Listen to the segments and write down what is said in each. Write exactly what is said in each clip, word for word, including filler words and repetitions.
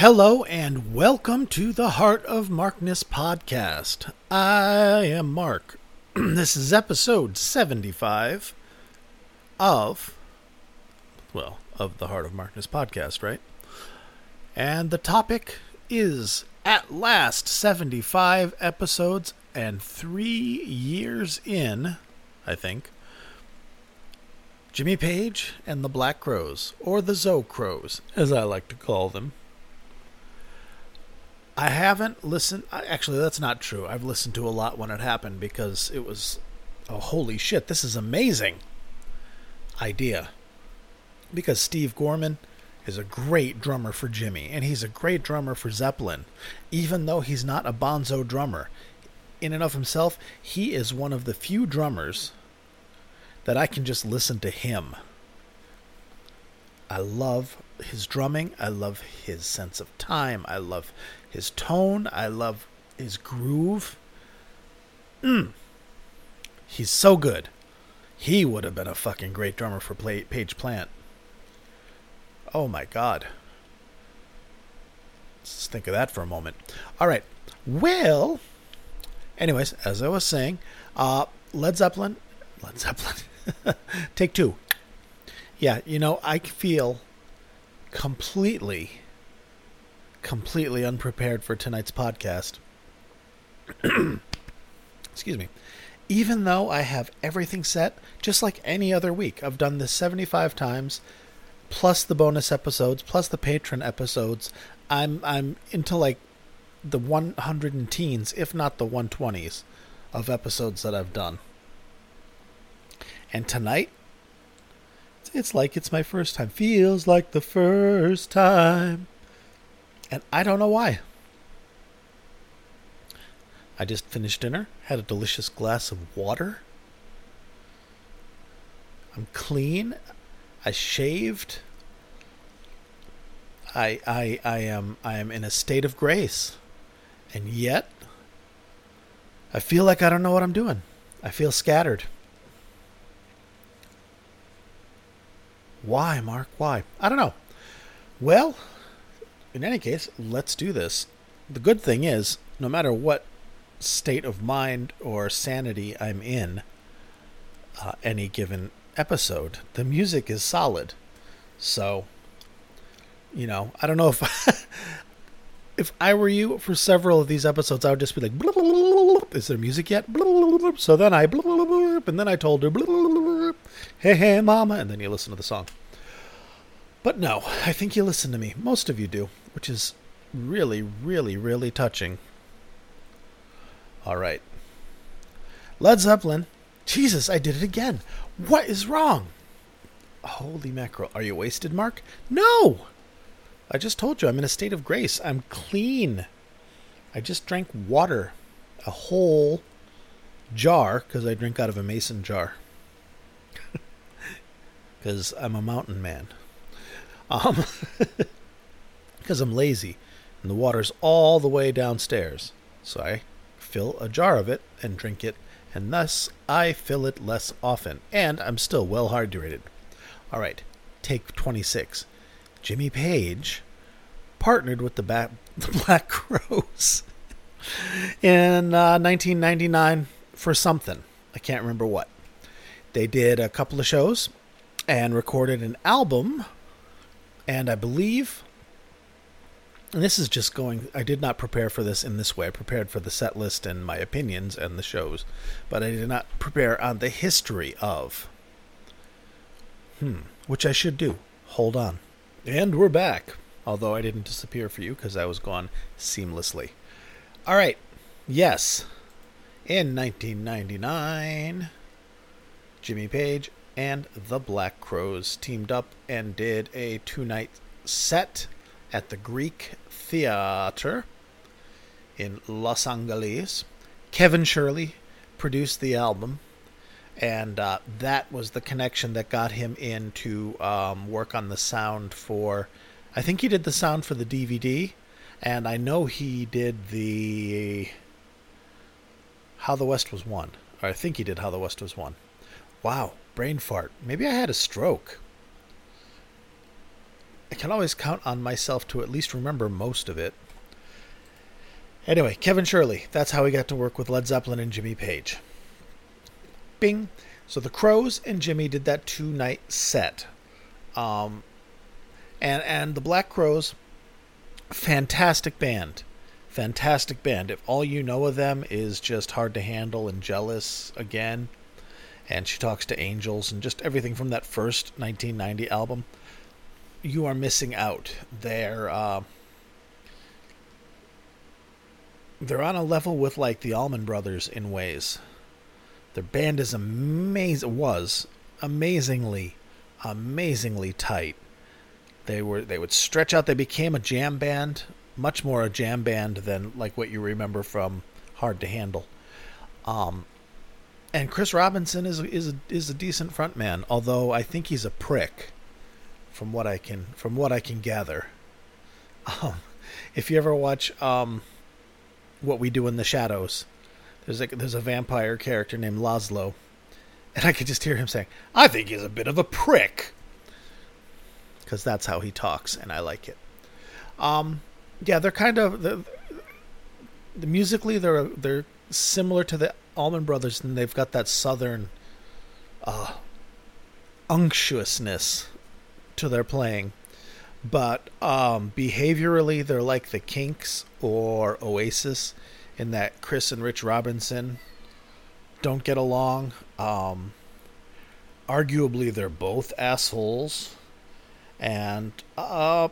Hello and welcome to the Heart of Markness podcast. I am Mark. This is episode seventy-five of, well, of the Heart of Markness podcast, right? And the topic is, at last, seventy-five episodes and three years in, I think, Jimmy Page and the Black Crowes, or the Zo Crowes, as I like to call them. I haven't listened... Actually, that's not true. I've listened to a lot when it happened because it was... Oh, holy shit, this is amazing idea. Because Steve Gorman is a great drummer for Jimmy, and he's a great drummer for Zeppelin. Even though he's not a Bonzo drummer, in and of himself, he is one of the few drummers that I can just listen to him. I love his drumming. I love his sense of time. I love his tone. I love his groove. Mm. He's so good. He would have been a fucking great drummer for Page Plant. Oh my God. Let's think of that for a moment. All right. Well, anyways, as I was saying, uh, Led Zeppelin, Led Zeppelin, take two. Yeah, you know, I feel completely... completely unprepared for tonight's podcast. Excuse me. Even though I have everything set, just like any other week, I've done this seventy-five times, plus the bonus episodes, plus the patron episodes. I'm I'm into like the one hundred and teens, if not the one twenties, of episodes that I've done. And tonight, it's like it's my first time. Feels like the first time. And I don't know why. I just finished dinner, had a delicious glass of water. I'm clean. I shaved. I I I am I am in a state of grace. And yet I feel like I don't know what I'm doing. I feel scattered. Why, Mark? Why? I don't know. Well, in any case, let's do this. The good thing is, no matter what state of mind or sanity I'm in, uh, any given episode, the music is solid. So, you know, I don't know if if I were you for several of these episodes, I would just be like, blah, blah, blah, blah, is there music yet? Blah, blah, blah, blah. So then I, blah, blah, blah, and then I told her, blah, blah, blah, hey, hey, mama, and then you listen to the song. But no, I think you listen to me. Most of you do, which is really, really, really touching. All right. Led Zeppelin. Jesus, I did it again. What is wrong? Holy mackerel. Are you wasted, Mark? No! I just told you I'm in a state of grace. I'm clean. I just drank water. A whole jar, because I drink out of a mason jar. Because I'm a mountain man. Um, because I'm lazy and the water's all the way downstairs. So I fill a jar of it and drink it, and thus I fill it less often. And I'm still well hydrated. All right, take twenty-six. Jimmy Page partnered with the, ba- the Black Crowes in uh, nineteen ninety-nine for something. I can't remember what. They did a couple of shows and recorded an album. And I believe, and this is just going, I did not prepare for this in this way. I prepared for the set list and my opinions and the shows, but I did not prepare on the history of, hmm, which I should do. Hold on. And we're back, although I didn't disappear for you because I was gone seamlessly. All right. Yes. In nineteen ninety-nine, Jimmy Page and the Black Crowes teamed up and did a two-night set at the Greek Theater in Los Angeles. Kevin Shirley produced the album, and uh, that was the connection that got him in to um, work on the sound for... I think he did the sound for the D V D, and I know he did the... How the West Was Won. Or I think he did How the West Was Won. Wow. Brain fart. Maybe I had a stroke. I can always count on myself to at least remember most of it. Anyway, Kevin Shirley, that's how he got to work with Led Zeppelin and Jimmy Page. Bing. So the Crowes and Jimmy did that two-night set. Um, and and the Black Crowes, fantastic band. Fantastic band. If all you know of them is just Hard to Handle and Jealous Again, and She Talks to Angels, and just everything from that first nineteen ninety album, you are missing out. They're... Uh, They're on a level with, like, the Allman Brothers in ways. Their band is amazing, was amazingly, amazingly tight. They were, they would stretch out. They became a jam band, much more a jam band than, like, what you remember from Hard to Handle. Um, and Chris Robinson is, is, a, is a decent frontman, although I think he's a prick from what I can, from what I can gather. Um, if you ever watch, um, What We Do in the Shadows, there's like there's a vampire character named Laszlo, and I could just hear him saying, "I think he's a bit of a prick," because that's how he talks, and I like it. Um, yeah, they're kind of the, the musically they're they're similar to the Allman Brothers, and they've got that southern uh, unctuousness to their playing. But um, behaviorally, they're like the Kinks or Oasis in that Chris and Rich Robinson don't get along. Um, arguably, they're both assholes. And uh,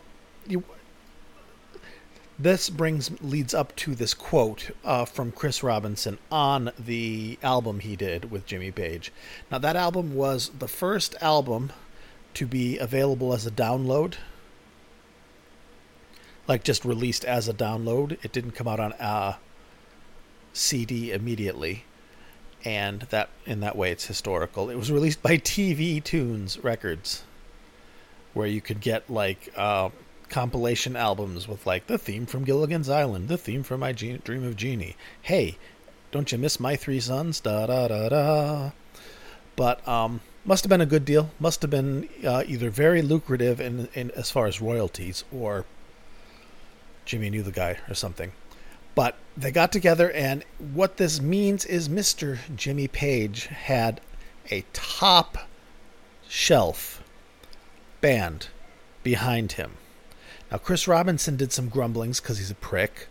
you, this brings leads up to this quote uh, from Chris Robinson on the album he did with Jimmy Page. Now, that album was the first album to be available as a download. Like, just released as a download. It didn't come out on a C D immediately. And that in that way, it's historical. It was released by T V Tunes Records, where you could get, like, uh, compilation albums with, like, the theme from Gilligan's Island, the theme from My Dream of Genie. Hey, don't you miss My Three Sons? Da-da-da-da. But um, must have been a good deal. Must have been uh, either very lucrative in, in as far as royalties, or Jimmy knew the guy or something. But they got together, and what this means is Mister Jimmy Page had a top shelf band behind him. Now, Chris Robinson did some grumblings, because he's a prick,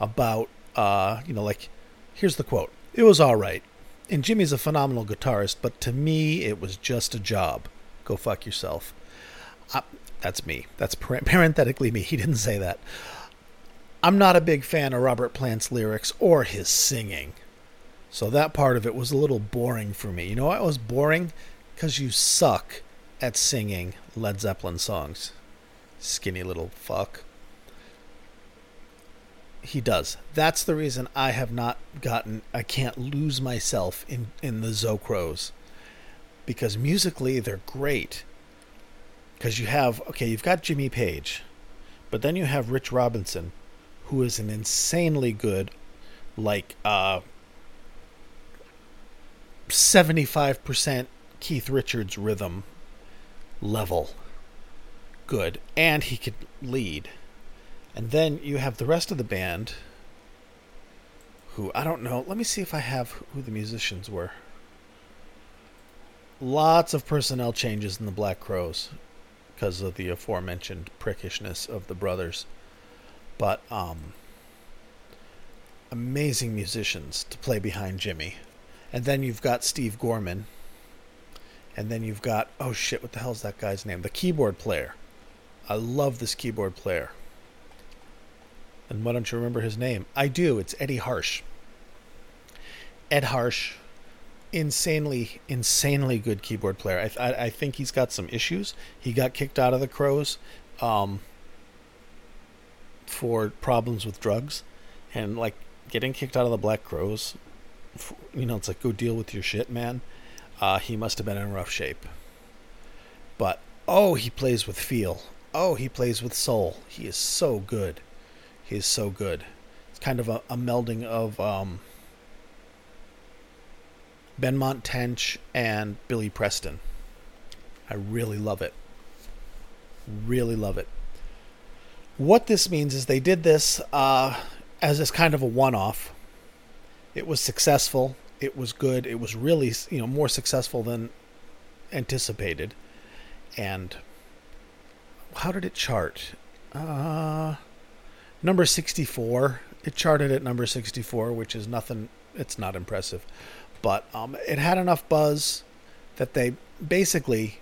about, uh, you know, like, here's the quote. "It was all right. And Jimmy's a phenomenal guitarist, but to me, it was just a job. Go fuck yourself." I, that's me. That's par- parenthetically me. He didn't say that. I'm not a big fan of Robert Plant's lyrics or his singing, so that part of it was a little boring for me. You know why it was boring? Because you suck at singing Led Zeppelin songs. Skinny little fuck. He does. That's the reason I have not gotten, I can't lose myself in, in the Crowes, because musically they're great. Because you have, okay, you've got Jimmy Page, but then you have Rich Robinson, who is an insanely good, like, uh, seventy-five percent Keith Richards rhythm level good, and he could lead. And then you have the rest of the band, who, I don't know, let me see if I have who the musicians were. Lots of personnel changes in the Black Crowes because of the aforementioned prickishness of the brothers. But um, amazing musicians to play behind Jimmy. And then you've got Steve Gorman. And then you've got, oh shit, what the hell's that guy's name? The keyboard player. I love this keyboard player. And why don't you remember his name? I do. It's Eddie Harsh. Ed Harsh. Insanely, insanely good keyboard player. I, I I think he's got some issues. He got kicked out of the Crowes um, for problems with drugs, and like getting kicked out of the Black Crowes, you know, it's like, go deal with your shit, man. Uh, he must have been in rough shape. But oh, he plays with feel. Oh, he plays with soul. He is so good. He is so good. It's kind of a, a melding of um. Benmont Tench and Billy Preston. I really love it. Really love it. What this means is they did this uh, as this kind of a one-off. It was successful. It was good. It was really, you know, more successful than anticipated. And how did it chart? Uh, number sixty-four. It charted at number sixty-four, which is nothing. It's not impressive. But um, it had enough buzz that they basically,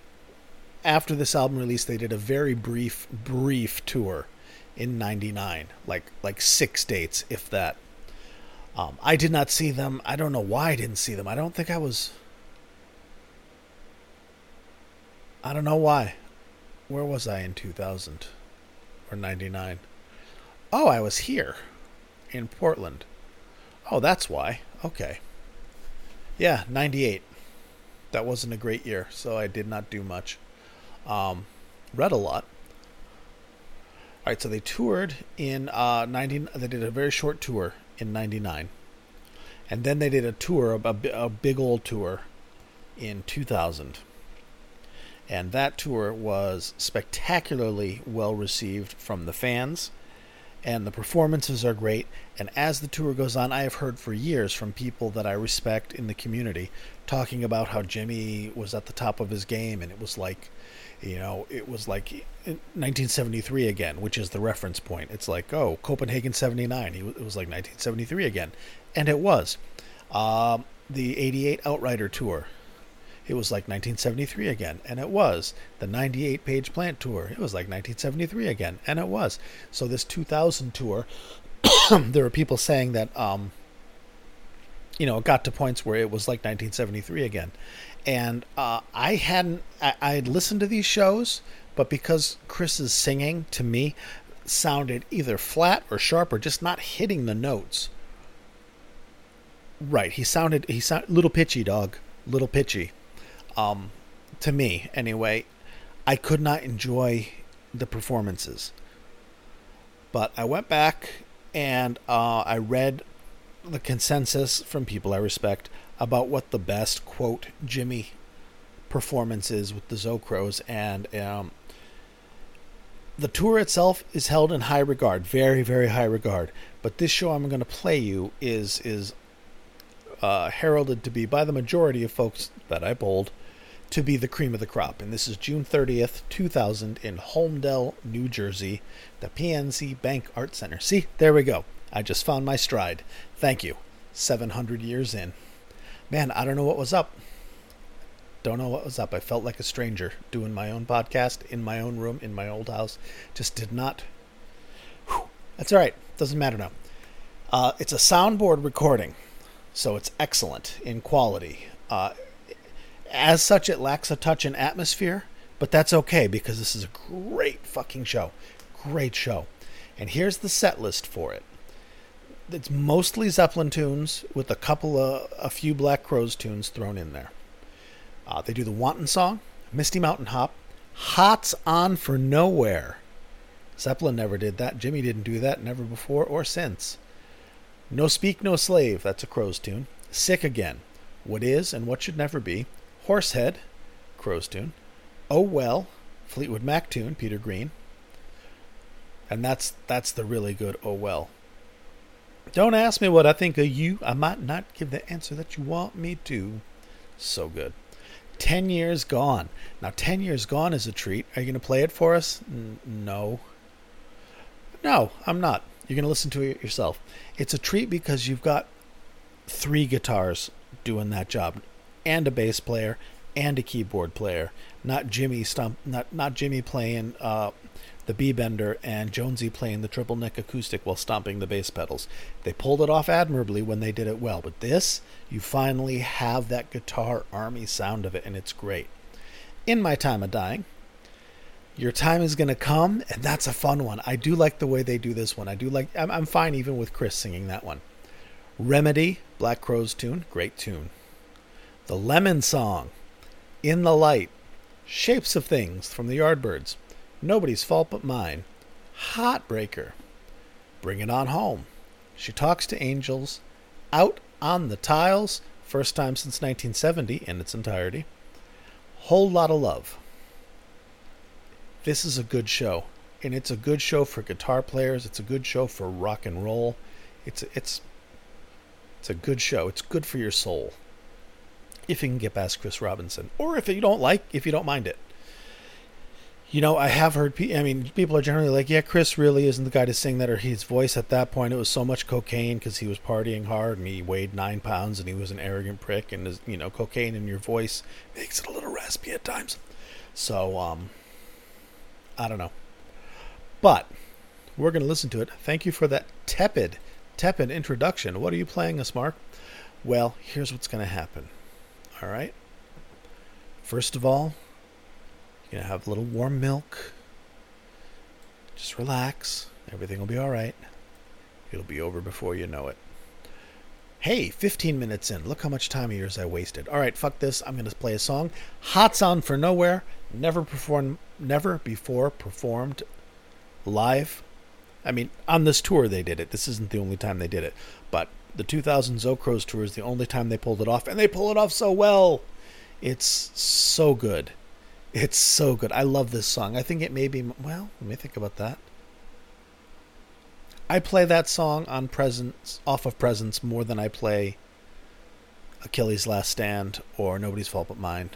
after this album release, they did a very brief, brief tour in ninety-nine. Like like six dates, if that. Um, I did not see them. I don't know why I didn't see them. I don't think I was... I don't know why. Where was I in two thousand or ninety-nine? Oh, I was here in Portland. Oh, that's why. Okay. Yeah, ninety-eight. That wasn't a great year, so I did not do much. Um, read a lot. All right, so they toured in uh, ninety. They did a very short tour in ninety-nine, and then they did a tour, a, a big old tour, in two thousand. And that tour was spectacularly well received from the fans, and the performances are great. And as the tour goes on, I have heard for years from people that I respect in the community talking about how Jimmy was at the top of his game, and it was like, you know, it was like nineteen seventy-three again, which is the reference point. It's like, oh, Copenhagen seventy-nine. It was like nineteen seventy-three again. And it was. Um, the eighty-eight Outrider tour. It was like nineteen seventy-three again, and it was. The ninety-eight Page Plant tour, it was like nineteen seventy-three again, and it was. So this two thousand tour, there were people saying that, um, you know, it got to points where it was like nineteen seventy-three again. And uh, I hadn't, I, I had listened to these shows, but because Chris's singing, to me, sounded either flat or sharp or just not hitting the notes. Right, he sounded, he sounded, little pitchy, dog, little pitchy. Um, to me, anyway, I could not enjoy the performances. But I went back and uh, I read the consensus from people I respect about what the best, quote, Jimmy performance is with the Zo Crowes. And um, the tour itself is held in high regard, very, very high regard. But this show I'm going to play you is is uh, heralded to be by the majority of folks that I polled to be the cream of the crop. And this is June thirtieth, two thousand in Holmdel, New Jersey, the P N C Bank Art Center. See, there we go. I just found my stride. Thank you. seven hundred years in. Man, I don't know what was up. Don't know what was up. I felt like a stranger doing my own podcast in my own room, in my old house. Just did not. Whew. That's all right. Doesn't matter now. Uh, it's a soundboard recording, so it's excellent in quality. Uh, as such, it lacks a touch in atmosphere, but that's okay because this is a great fucking show. Great show. And here's the set list for it. It's mostly Zeppelin tunes with a couple of, a few Black Crowes tunes thrown in there. Uh, they do the Wanton Song, Misty Mountain Hop, Hots On For Nowhere. Zeppelin never did that. Jimmy didn't do that, never before or since. No Speak, No Slave, that's a Crowes tune. Sick Again, What Is and What Should Never Be. Horsehead, Crowes tune. Oh Well, Fleetwood Mac tune, Peter Green. And that's that's the really good Oh Well. Don't ask me what I think of you. I might not give the answer that you want me to. So good. Ten Years Gone. Now, Ten Years Gone is a treat. Are you going to play it for us? N- no. No, I'm not. You're going to listen to it yourself. It's a treat because you've got three guitars doing that job, and a bass player, and a keyboard player. Not Jimmy Stump. Not not Jimmy playing. Uh, the B-bender, and Jonesy playing the triple neck acoustic while stomping the bass pedals. They pulled it off admirably when they did it well, but this, you finally have that guitar army sound of it, and it's great. In My Time of Dying, Your Time Is Gonna Come, and that's a fun one. I do like the way they do this one. I do like, I'm, I'm fine even with Chris singing that one. Remedy, Black Crowes tune, great tune. The Lemon Song, In the Light, Shapes of Things from the Yardbirds, Nobody's Fault But Mine, Heartbreaker, Bring It On Home, She Talks to Angels, Out on the Tiles, first time since nineteen seventy in its entirety, Whole Lot of Love. this is a good show. And it's a good show for guitar players. It's a good show for rock and roll. It's it's it's a good show. It's good for your soul. If you can get past Chris Robinson, or if you don't like, if you don't mind it. You know, I have heard, I mean, people are generally like, yeah, Chris really isn't the guy to sing that, or his voice at that point, it was so much cocaine because he was partying hard and he weighed nine pounds and he was an arrogant prick, and, his, you know, cocaine in your voice makes it a little raspy at times. So, um, I don't know. But we're going to listen to it. Thank you for that tepid, tepid introduction. What are you playing us, Mark? Well, here's what's going to happen. All right. First of all, you're going to have a little warm milk. Just relax. Everything will be all right. It'll be over before you know it. Hey, fifteen minutes in. Look how much time of yours I wasted. All right, fuck this. I'm going to play a song. Hots On For Nowhere. Never performed, never before performed live. I mean, on this tour they did it. This isn't the only time they did it. But the two thousand Zo Crowes tour is the only time they pulled it off. And they pull it off so well. It's so good. It's so good. I love this song. I think it may be... Well, let me think about that. I play that song on Presence, off of Presence, more than I play Achilles' Last Stand or Nobody's Fault But Mine.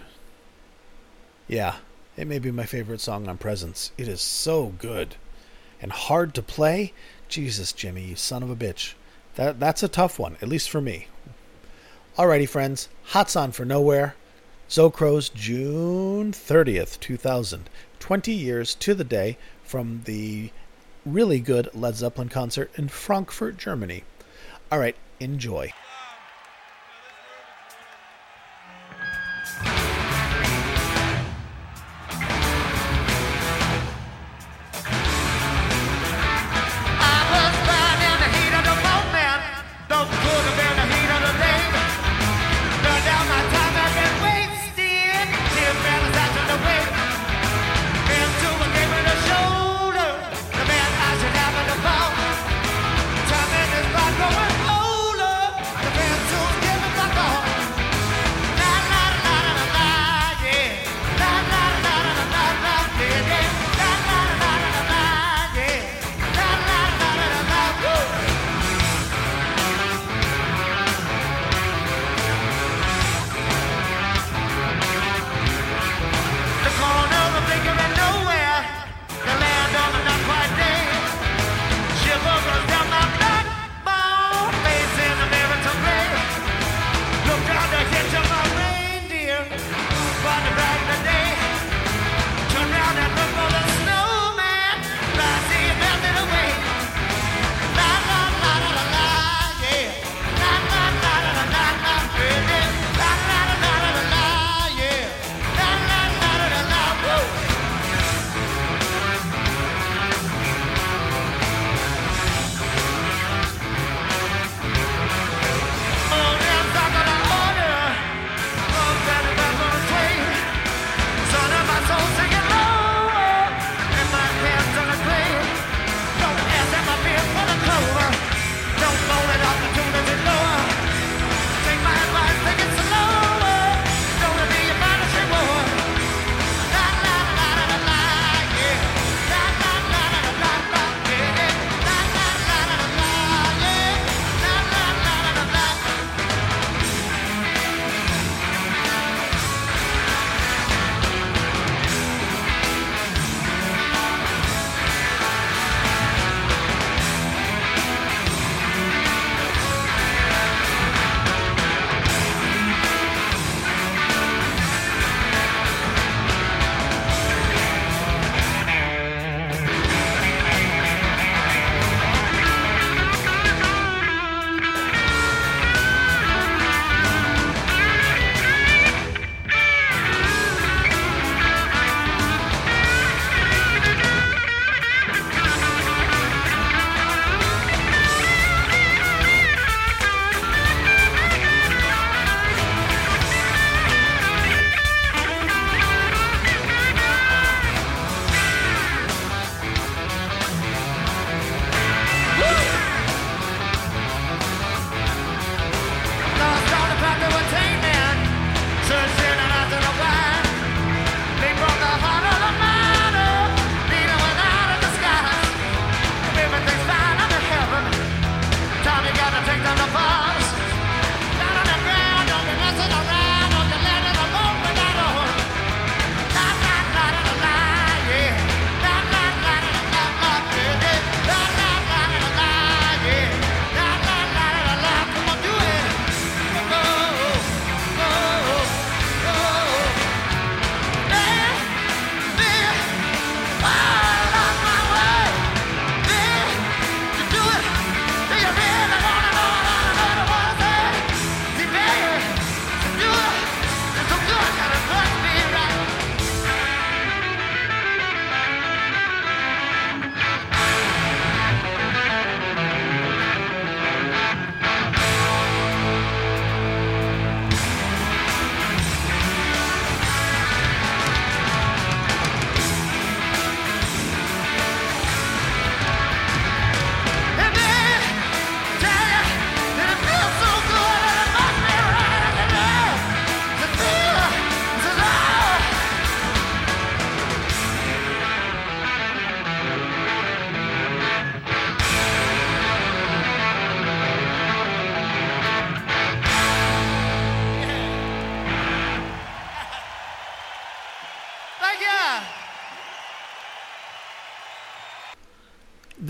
Yeah, it may be my favorite song on Presence. It is so good. And hard to play? Jesus, Jimmy, you son of a bitch. That That's a tough one, at least for me. Alrighty, friends. Hots On For Nowhere. Zo Crowes, June thirtieth, two thousand. twenty years to the day from the really good Led Zeppelin concert in Frankfurt, Germany. All right, enjoy.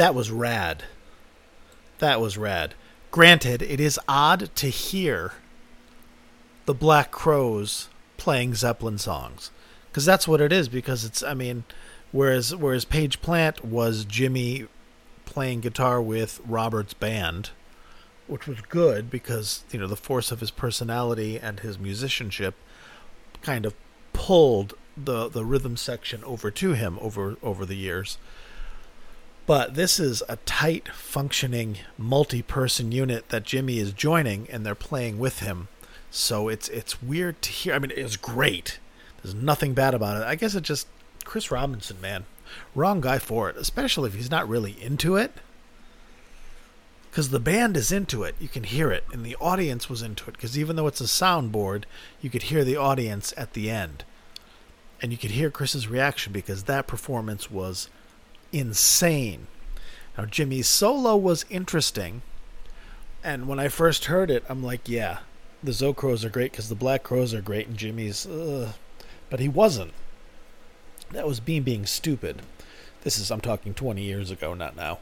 that was rad. That was rad. Granted, it is odd to hear the Black Crowes playing Zeppelin songs, because that's what it is. Because it's, I mean, whereas whereas Page Plant was Jimmy playing guitar with Robert's band, which was good because, you know, the force of his personality and his musicianship kind of pulled the the rhythm section over to him over over the years. But this is a tight, functioning, multi-person unit that Jimmy is joining, and they're playing with him. So it's it's weird to hear. I mean, it's great. There's nothing bad about it. I guess it just, Chris Robinson, man, wrong guy for it, especially if he's not really into it. Because the band is into it. You can hear it, and the audience was into it. Because even though it's a soundboard, you could hear the audience at the end. And you could hear Chris's reaction, because that performance was insane. Now, Jimmy's solo was interesting, and when I first heard it, I'm like, yeah, the Zo Crowes are great because the Black Crowes are great, and Jimmy's uh, but he wasn't. That was me being stupid. This is, I'm talking twenty years ago, not now.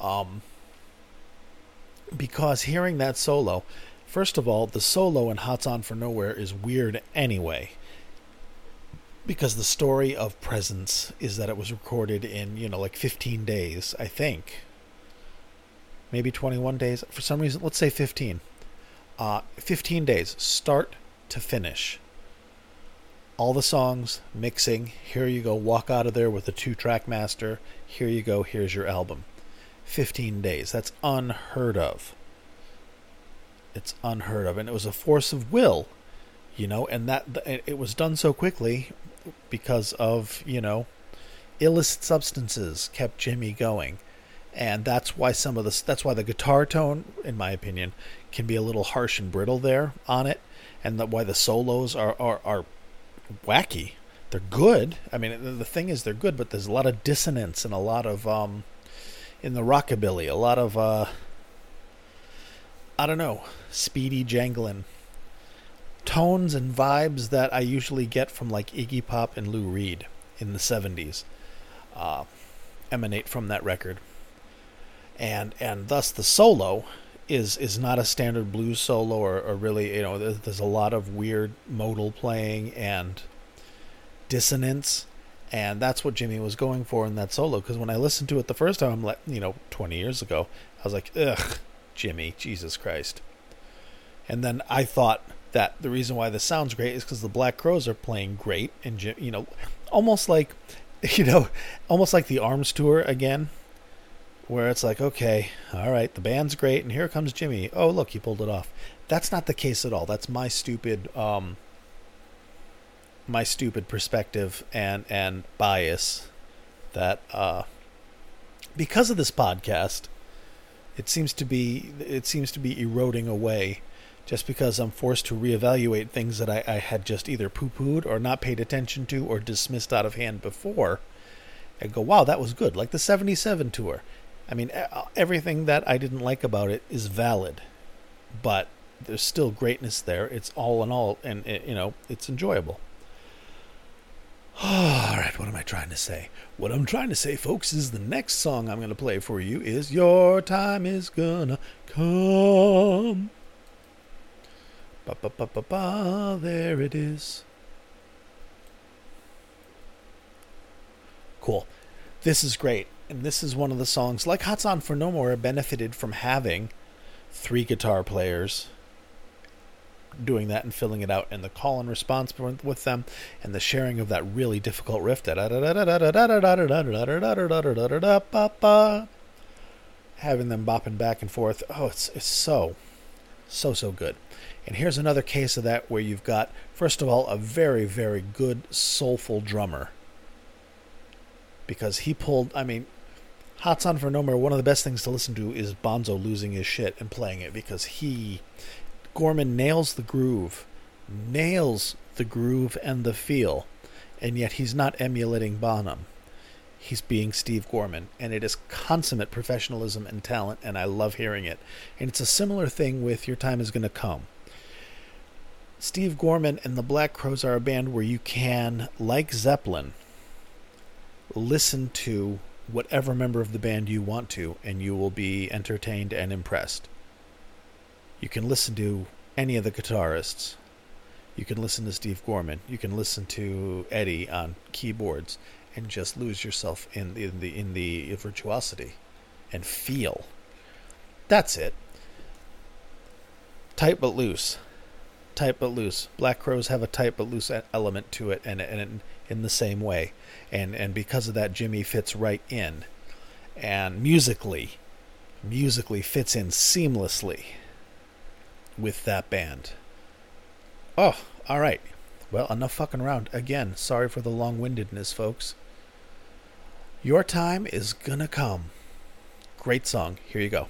Um, because hearing that solo, first of all, the solo in Hots On For Nowhere is weird anyway, because the story of Presence is that it was recorded in, you know, like fifteen days, I think. Maybe twenty-one days. For some reason, let's say fifteen. Uh, fifteen days, start to finish. All the songs, mixing, here you go, walk out of there with a two-track master, here you go, here's your album. fifteen days, that's unheard of. It's unheard of, and it was a force of will, you know, and that it was done so quickly because of, you know, illicit substances kept Jimmy going. And that's why some of the, that's why the guitar tone, in my opinion, can be a little harsh and brittle there on it. And that why the solos are, are, are wacky. They're good. I mean, the thing is, they're good, but there's a lot of dissonance and a lot of, um, in the rockabilly, a lot of, uh, I don't know, speedy jangling tones and vibes that I usually get from like Iggy Pop and Lou Reed in the seventies uh, emanate from that record. And and thus the solo is is not a standard blues solo, or, or really, you know, there's, there's a lot of weird modal playing and dissonance, and that's what Jimmy was going for in that solo. Because when I listened to it the first time, I'm like, you know, twenty years ago, I was like, ugh, Jimmy, Jesus Christ. And then I thought that the reason why this sounds great is because the Black Crowes are playing great, and, you know, almost like, you know, almost like the Arms tour again, where it's like, okay, all right, the band's great, and here comes Jimmy. Oh, look, he pulled it off. That's not the case at all. That's my stupid, um, my stupid perspective and and bias that, uh, because of this podcast, it seems to be it seems to be eroding away. Just because I'm forced to reevaluate things that I, I had just either poo-pooed or not paid attention to or dismissed out of hand before, and go, wow, that was good. Like the seventy-seven tour. I mean, everything that I didn't like about it is valid, but there's still greatness there. It's all in all, and, it, you know, it's enjoyable. Oh, all right, what am I trying to say? What I'm trying to say, folks, is the next song I'm going to play for you is Your Time Is Gonna Come. Ba, ba, ba, ba, ba. There it is. Cool. This is great. And this is one of the songs, like Hots On For No More benefited from having three guitar players doing that and filling it out, and the call and response with them, and the sharing of that really difficult riff. Having them bopping back and forth. Oh, it's it's so, so, so good. And here's another case of that, where you've got, first of all, a very, very good, soulful drummer. Because he pulled, I mean, Hots On For No More, one of the best things to listen to is Bonzo losing his shit and playing it. Because he, Gorman nails the groove, nails the groove and the feel. And yet he's not emulating Bonham. He's being Steve Gorman, and it is consummate professionalism and talent, and I love hearing it. And it's a similar thing with Your Time Is Gonna Come. Steve Gorman and the Black Crowes are a band where you can, like Zeppelin, listen to whatever member of the band you want to, and you will be entertained and impressed. You can listen to any of the guitarists. You can listen to Steve Gorman. You can listen to Eddie on keyboards and just lose yourself in, in the in the virtuosity and feel. That's it. Tight but loose. Tight but loose. Black Crowes have a tight but loose element to it, and, and in the same way. And and because of that, Jimmy fits right in. And musically, musically fits in seamlessly with that band. Oh, all right. Well, enough fucking around. Again, sorry for the long-windedness, folks. Your Time Is Gonna Come. Great song. Here you go.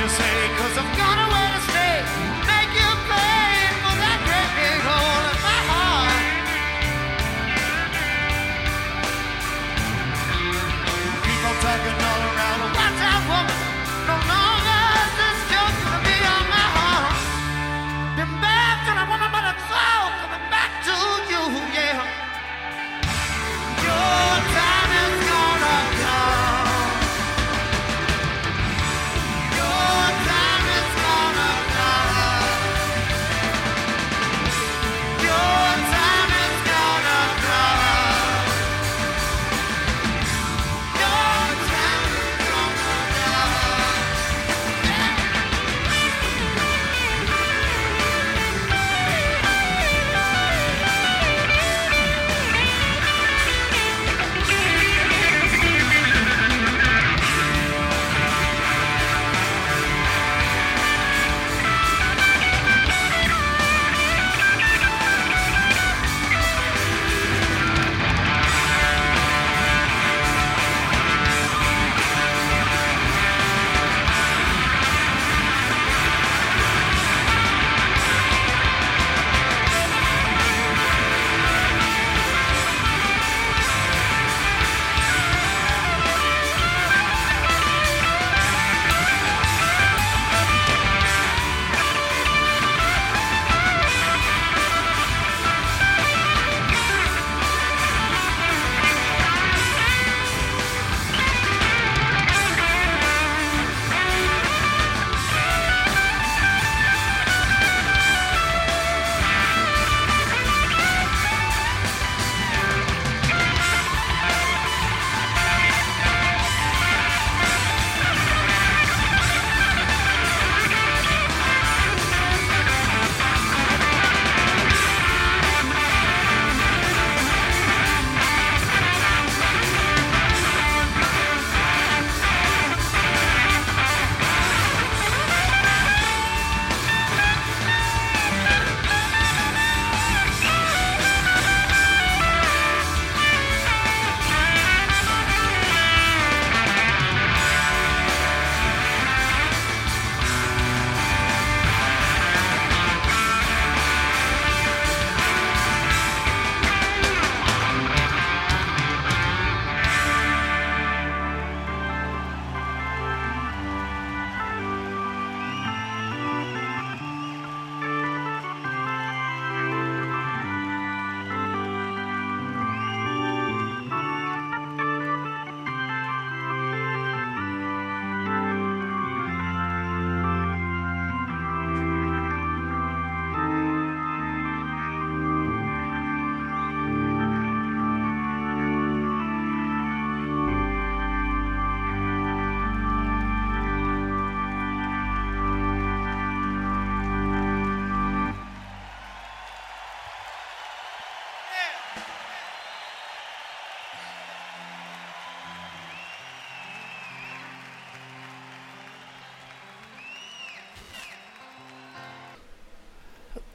Let's go.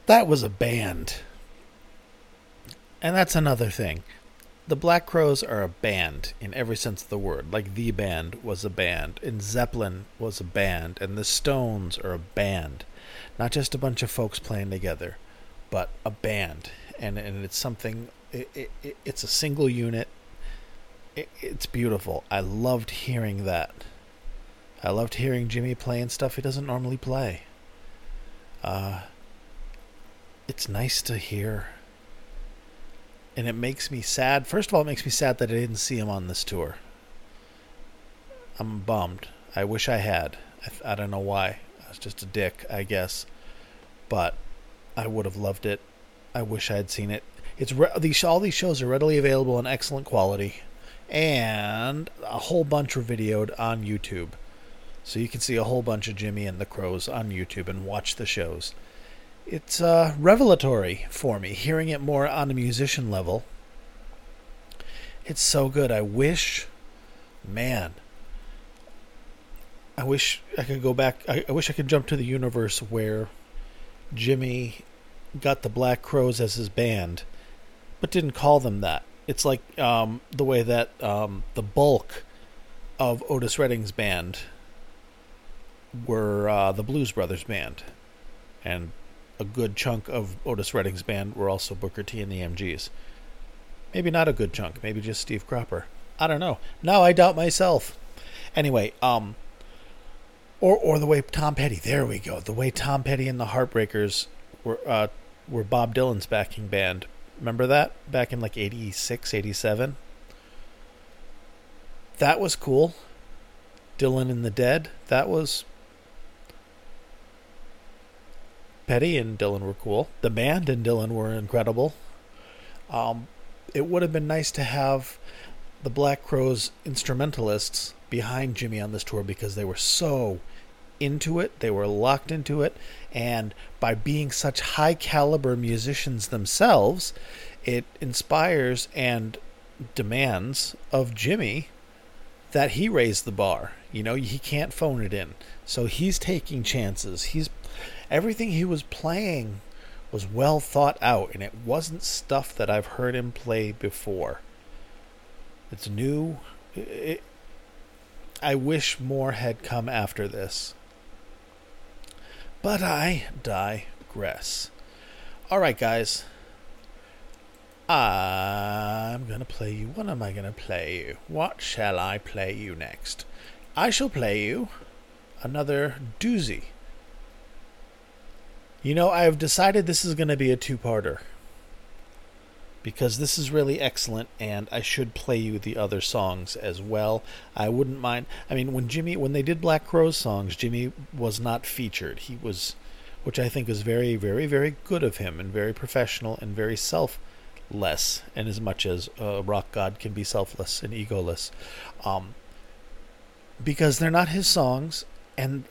that was a band. And that's another thing. The Black Crowes are a band in every sense of the word. Like, The Band was a band, and Zeppelin was a band, and the Stones are a band. Not just a bunch of folks playing together, but a band. And and it's something, it, it, it's a single unit. It, it's beautiful. I loved hearing that. I loved hearing Jimmy playing stuff he doesn't normally play. Uh, it's nice to hear. And it makes me sad. First of all, it makes me sad that I didn't see him on this tour. I'm bummed. I wish I had. I, I don't know why. I was just a dick, I guess. But I would have loved it. I wish I had seen it. It's re- these, all these shows are readily available in excellent quality. And a whole bunch were videoed on YouTube. So you can see a whole bunch of Jimmy and the Crowes on YouTube and watch the shows. It's uh, revelatory for me, hearing it more on a musician level. It's so good. I wish, man, I wish I could go back. I, I wish I could jump to the universe where Jimmy got the Black Crowes as his band, but didn't call them that. It's like um, the way that um, the bulk of Otis Redding's band were uh, the Blues Brothers band. And a good chunk of Otis Redding's band were also Booker T and the M Gs. Maybe not a good chunk. Maybe just Steve Cropper. I don't know. Now I doubt myself. Anyway, um, or or the way Tom Petty. There we go. The way Tom Petty and the Heartbreakers were uh, were Bob Dylan's backing band. Remember that? Back in like eighty-six, eighty-seven. That was cool. Dylan and the Dead. That was... Petty and Dylan were cool. The band and Dylan were incredible. Um, it would have been nice to have the Black Crowes instrumentalists behind Jimmy on this tour, because they were so into it. They were locked into it. And by being such high caliber musicians themselves, it inspires and demands of Jimmy that he raise the bar. You know, he can't phone it in. So he's taking chances. He's... Everything he was playing was well thought out, and it wasn't stuff that I've heard him play before. It's new. It, I wish more had come after this. But I digress. Alright, guys. I'm going to play you. What am I going to play you? What shall I play you next? I shall play you another doozy. You know, I've decided this is going to be a two-parter, because this is really excellent, and I should play you the other songs as well. I wouldn't mind. I mean, when Jimmy, when they did Black Crowes songs, Jimmy was not featured. He was, which I think is very, very, very good of him, and very professional, and very selfless, and as much as a rock god can be selfless and egoless, um, because they're not his songs, and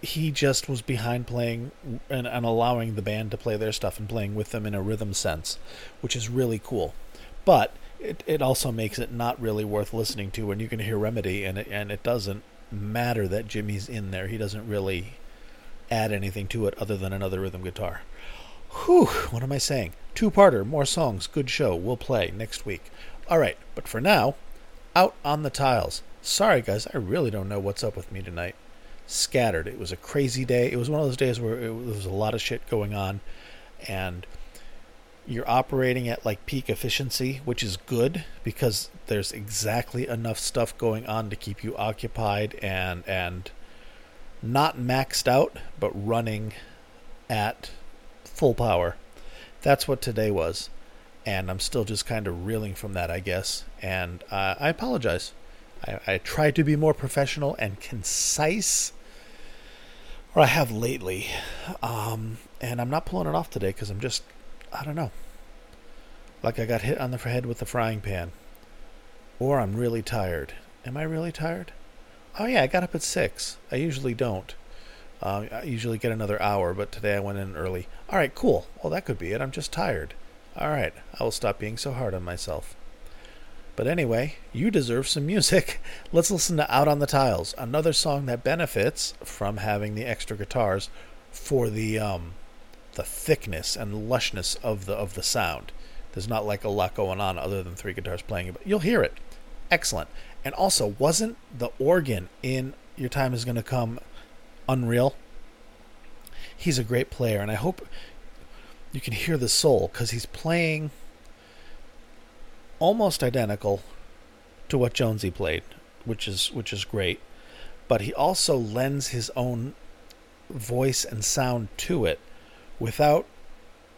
he just was behind playing and, and allowing the band to play their stuff and playing with them in a rhythm sense, which is really cool. But it, it also makes it not really worth listening to when you can hear Remedy, and it, and it doesn't matter that Jimmy's in there. He doesn't really add anything to it other than another rhythm guitar. Whew, what am I saying? Two-parter, more songs, good show. We'll play next week. All right, but for now, Out on the Tiles. Sorry, guys, I really don't know what's up with me tonight. Scattered. It was a crazy day. It was one of those days where it, there was a lot of shit going on, and you're operating at like peak efficiency, which is good because there's exactly enough stuff going on to keep you occupied and and not maxed out, but running at full power. That's what today was, and I'm still just kind of reeling from that, I guess, and uh, I apologize. I, I try to be more professional and concise, or I have lately, um, and I'm not pulling it off today because I'm just, I don't know, like I got hit on the head with a frying pan, or I'm really tired. Am I really tired? Oh yeah, I got up at six. I usually don't. Uh, I usually get another hour, but today I went in early. All right, cool. Well, that could be it. I'm just tired. All right, I will stop being so hard on myself. But anyway, you deserve some music. Let's listen to Out on the Tiles, another song that benefits from having the extra guitars for the um, the thickness and lushness of the of the sound. There's not like a lot going on other than three guitars playing, but you'll hear it. Excellent. And also, wasn't the organ in Your Time Is Gonna Come unreal? He's a great player, and I hope you can hear the soul, because he's playing almost identical to what Jonesy played, which is which is great. But he also lends his own voice and sound to it without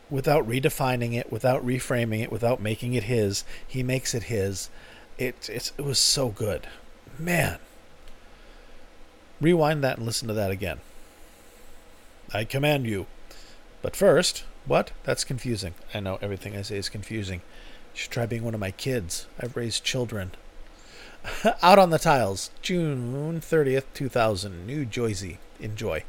without redefining it, without reframing it, without making it his. He makes it his. It it's, it was so good. Man. Rewind that and listen to that again. I command you. But first, what? That's confusing. I know everything I say is confusing. You should try being one of my kids. I've raised children. Out on the Tiles, June thirtieth, two thousand, New Jersey. Enjoy.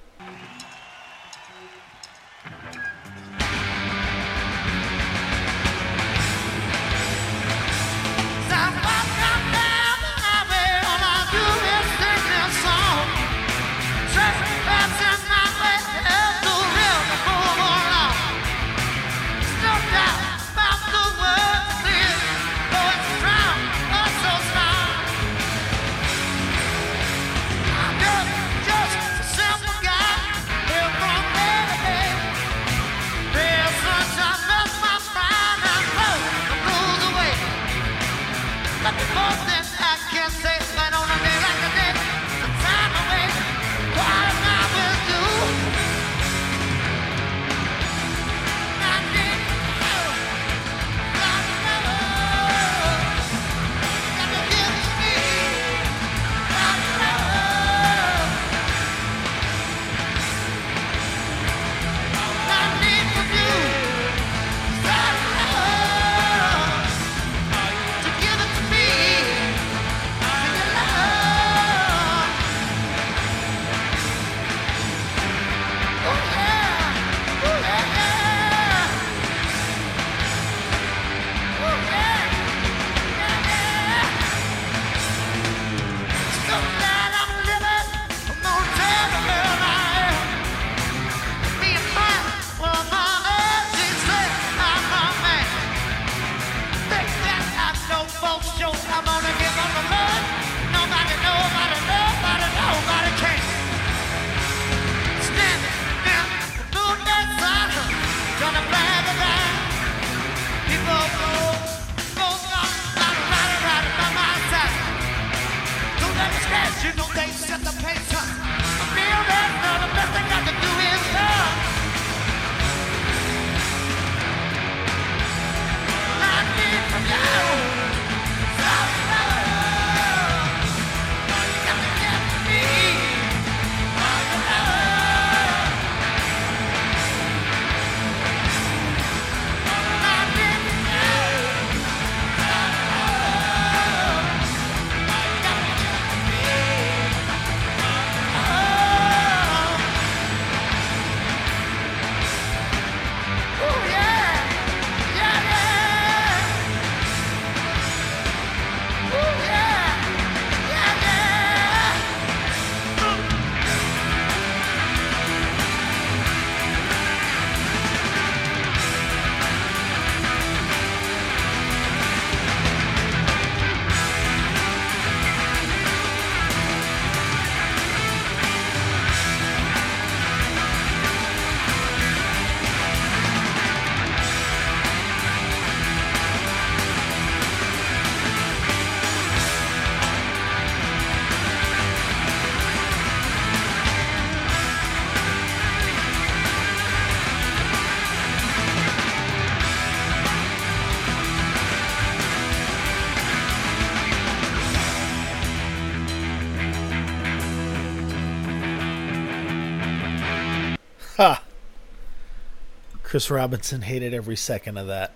Chris Robinson hated every second of that.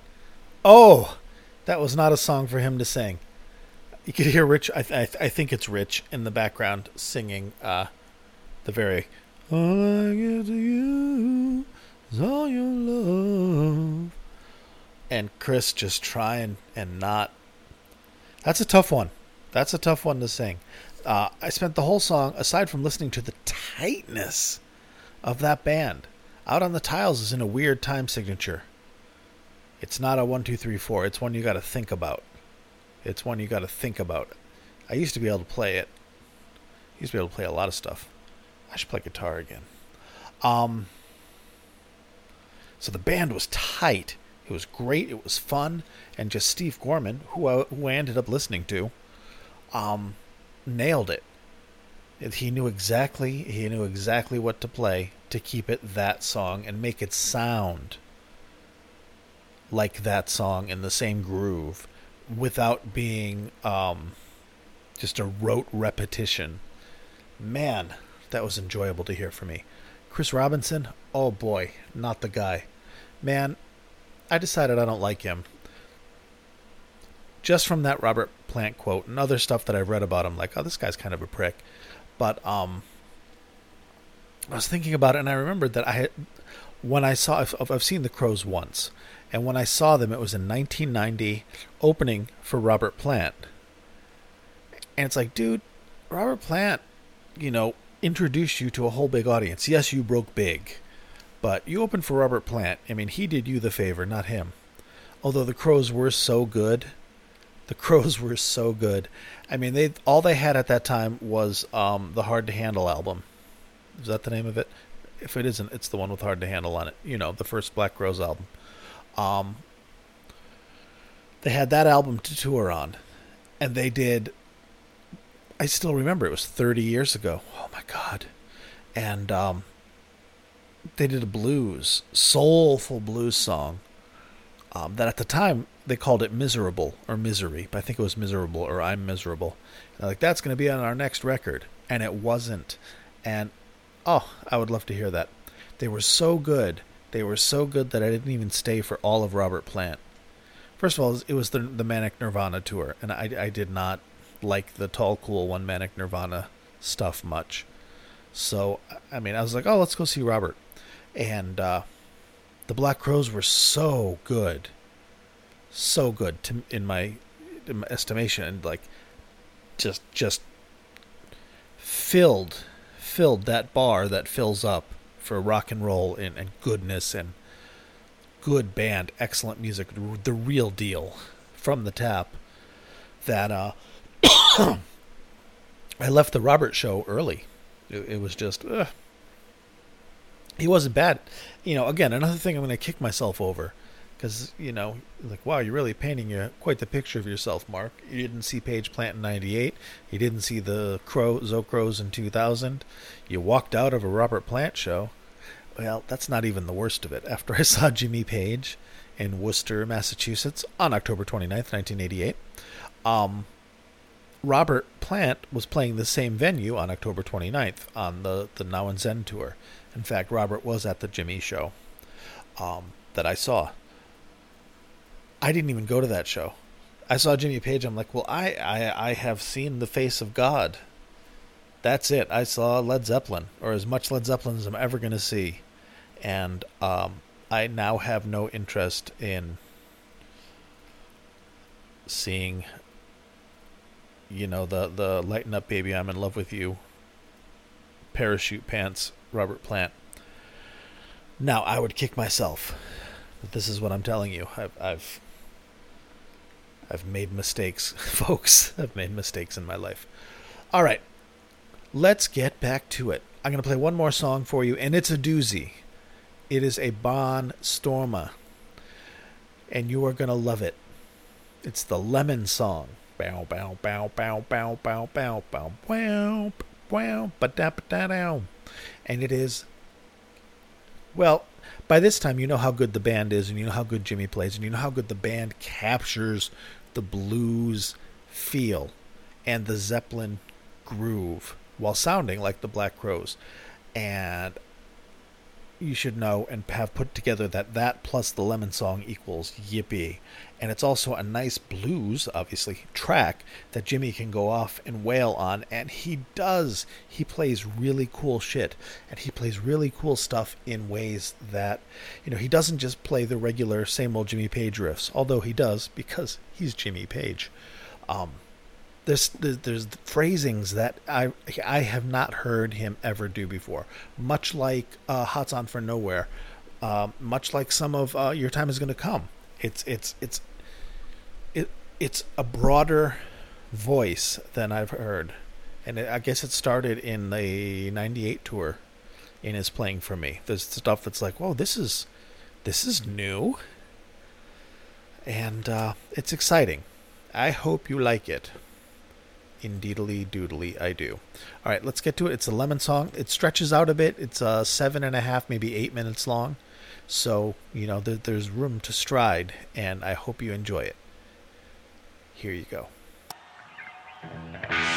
Oh, that was not a song for him to sing. You could hear Rich, I, th- I think it's Rich, in the background singing uh, the very, all I give to you is all your love. And Chris just trying and not. That's a tough one. That's a tough one to sing. Uh, I spent the whole song, aside from listening to the tightness of that band, Out on the Tiles is in a weird time signature. It's not a one, two, three, four. It's one you got to think about. It's one you got to think about. I used to be able to play it. I used to be able to play a lot of stuff. I should play guitar again. Um. So the band was tight. It was great. It was fun. And just Steve Gorman, who I, who I ended up listening to, um, nailed it. He knew exactly. He knew exactly what to play to keep it that song and make it sound like that song in the same groove, without being um, just a rote repetition. Man, that was enjoyable to hear for me. Chris Robinson, oh boy, not the guy. Man, I decided I don't like him. Just from that Robert Plant quote and other stuff that I've read about him, like, oh, this guy's kind of a prick. But um, I was thinking about it, and I remembered that I had, when I saw, I've, I've seen the Crowes once. And when I saw them, it was in nineteen ninety, opening for Robert Plant. And it's like, dude, Robert Plant, you know, introduced you to a whole big audience. Yes, you broke big, but you opened for Robert Plant. I mean, he did you the favor, not him. Although the Crowes were so good. The Crowes were so good. I mean, they all they had at that time was um, the Hard to Handle album. Is that the name of it? If it isn't, it's the one with Hard to Handle on it. You know, the first Black Crowes album. Um, they had that album to tour on, and they did, I still remember, it was thirty years ago. Oh my God. And, um, they did a blues, soulful blues song, um, that at the time they called it Miserable or Misery, but I think it was Miserable or I'm Miserable. And they're like, that's going to be on our next record. And it wasn't. And, oh, I would love to hear that. They were so good. They were so good that I didn't even stay for all of Robert Plant. First of all, it was the, the Manic Nirvana tour, and I, I did not like the Tall Cool One Manic Nirvana stuff much. So, I mean, I was like, oh, let's go see Robert. And uh, the Black Crowes were so good. So good to, in, my, in my estimation. And, like, just just filled, filled that bar that fills up for rock and roll and, and goodness and good band, excellent music, the real deal from the tap, that uh, I left the Robert show early. It, it was just, ugh. He wasn't bad. You know, again, another thing I'm going to kick myself over because, you know, like, wow, you're really painting your, quite the picture of yourself, Mark. You didn't see Page Plant in ninety-eight. You didn't see the Crow, Zo Crowes in two thousand. You walked out of a Robert Plant show. Well, that's not even the worst of it. After I saw Jimmy Page in Worcester, Massachusetts on October twenty-ninth, nineteen eighty-eight, um, Robert Plant was playing the same venue on October twenty-ninth on the, the Now and Zen tour. In fact, Robert was at the Jimmy show um, that I saw. I didn't even go to that show. I saw Jimmy Page. I'm like, well, I, I, I have seen the face of God. That's it. I saw Led Zeppelin, or as much Led Zeppelin as I'm ever going to see. And um, I now have no interest in seeing, you know, the, the Lighten Up Baby, I'm in Love With You, Parachute Pants, Robert Plant. Now, I would kick myself. This is what I'm telling you. I've, I've, I've made mistakes, folks. I've made mistakes in my life. All right. Let's get back to it. I'm going to play one more song for you, and it's a doozy. It is a barnstormer, and you are going to love it. It's the Lemon Song. Bow, bow, bow, bow, bow, bow, bow, bow, wow, wow, ba-da, ba-da, dow. And it is, well, by this time you know how good the band is, and you know how good Jimmy plays, and you know how good the band captures the blues feel and the Zeppelin groove, while sounding like the Black Crowes. And you should know and have put together that that plus the Lemon Song equals Yippee. And it's also a nice blues, obviously, track that Jimmy can go off and wail on. And he does. He plays really cool shit. And he plays really cool stuff in ways that, you know, he doesn't just play the regular same old Jimmy Page riffs, although he does because he's Jimmy Page. Um, There's there's phrasings that I I have not heard him ever do before. Much like uh, "Hots On For Nowhere," uh, much like some of uh, "Your Time Is Gonna Come." It's it's it's it it's a broader voice than I've heard, and it, I guess it started in the ninety-eight tour, in his playing for me. There's stuff that's like, whoa, this is this is new, and uh, it's exciting. I hope you like it. Indeedly doodly, I do. All right, let's get to it. It's a Lemon Song. It stretches out a bit. It's uh, seven and a half, maybe eight minutes long. So, you know, there, there's room to stride, and I hope you enjoy it. Here you go. Oh!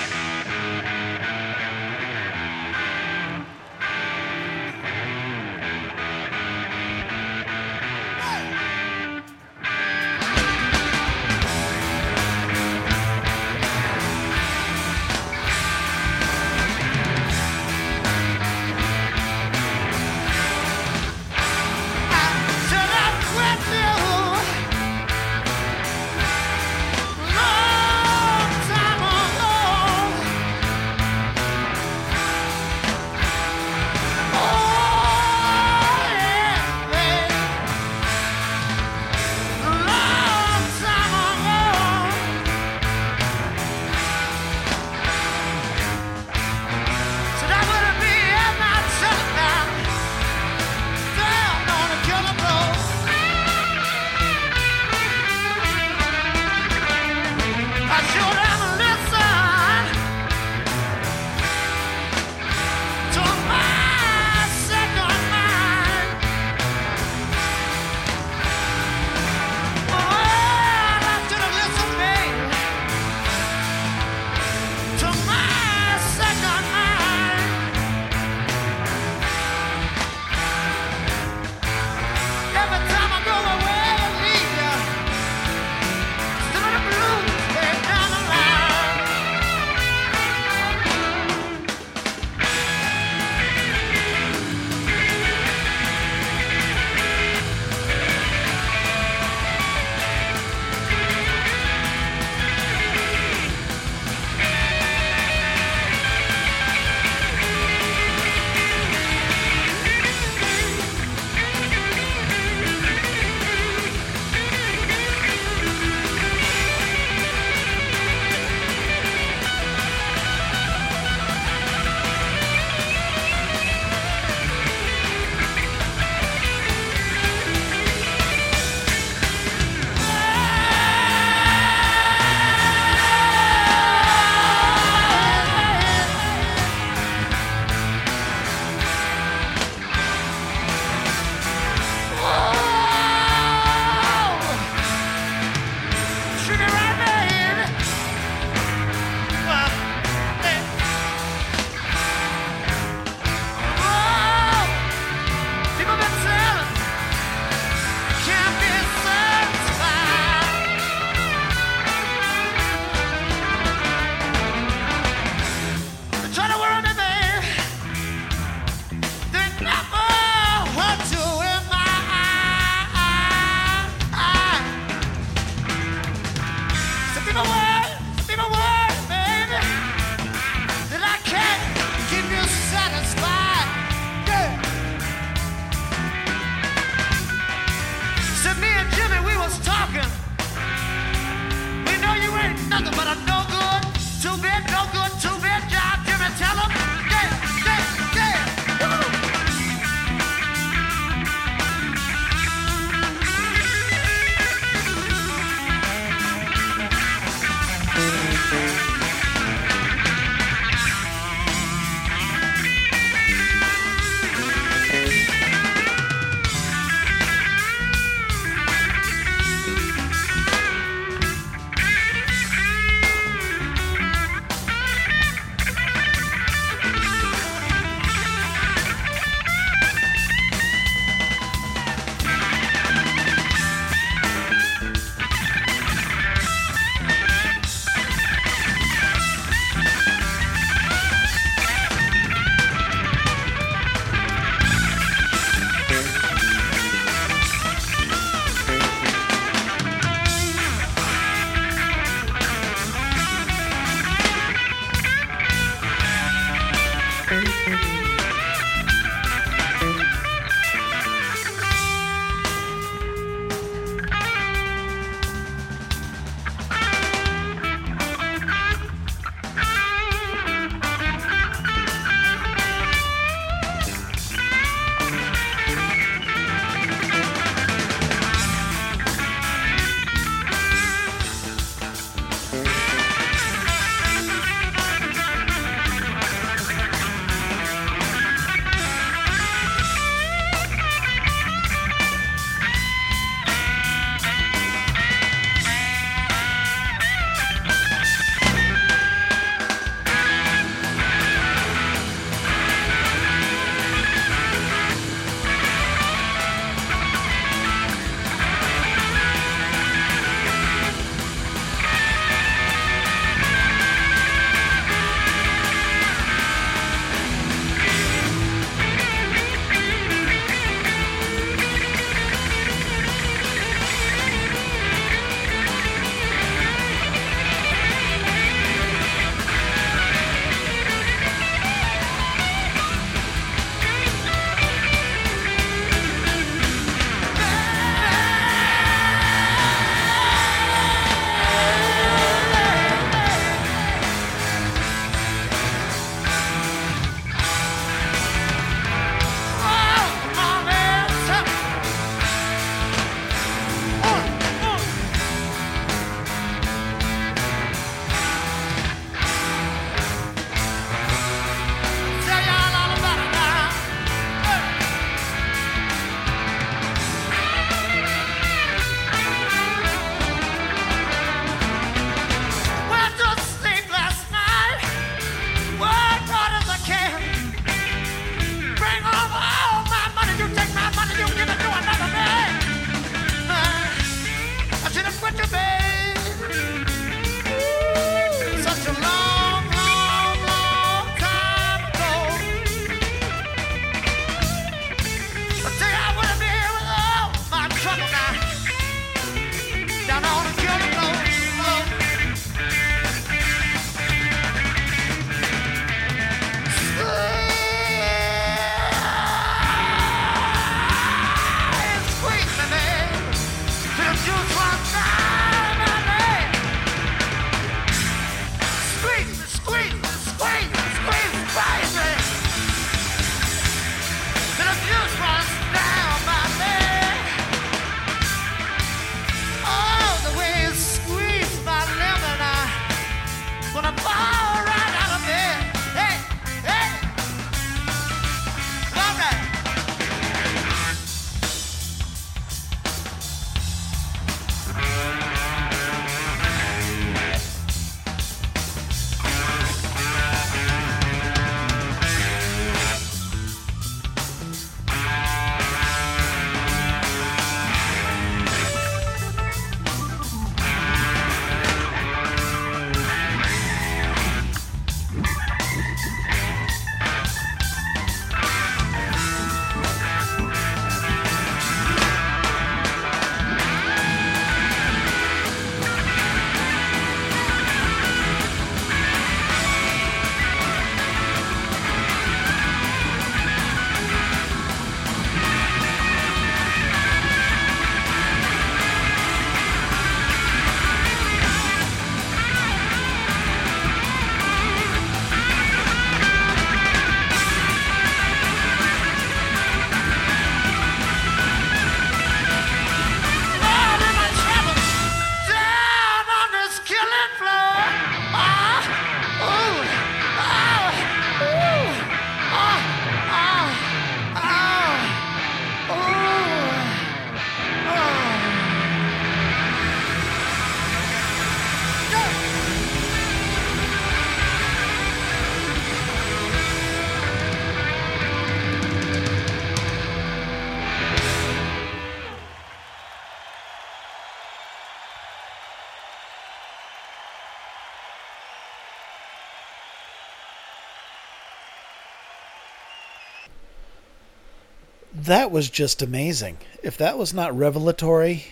that was just amazing. If that was not revelatory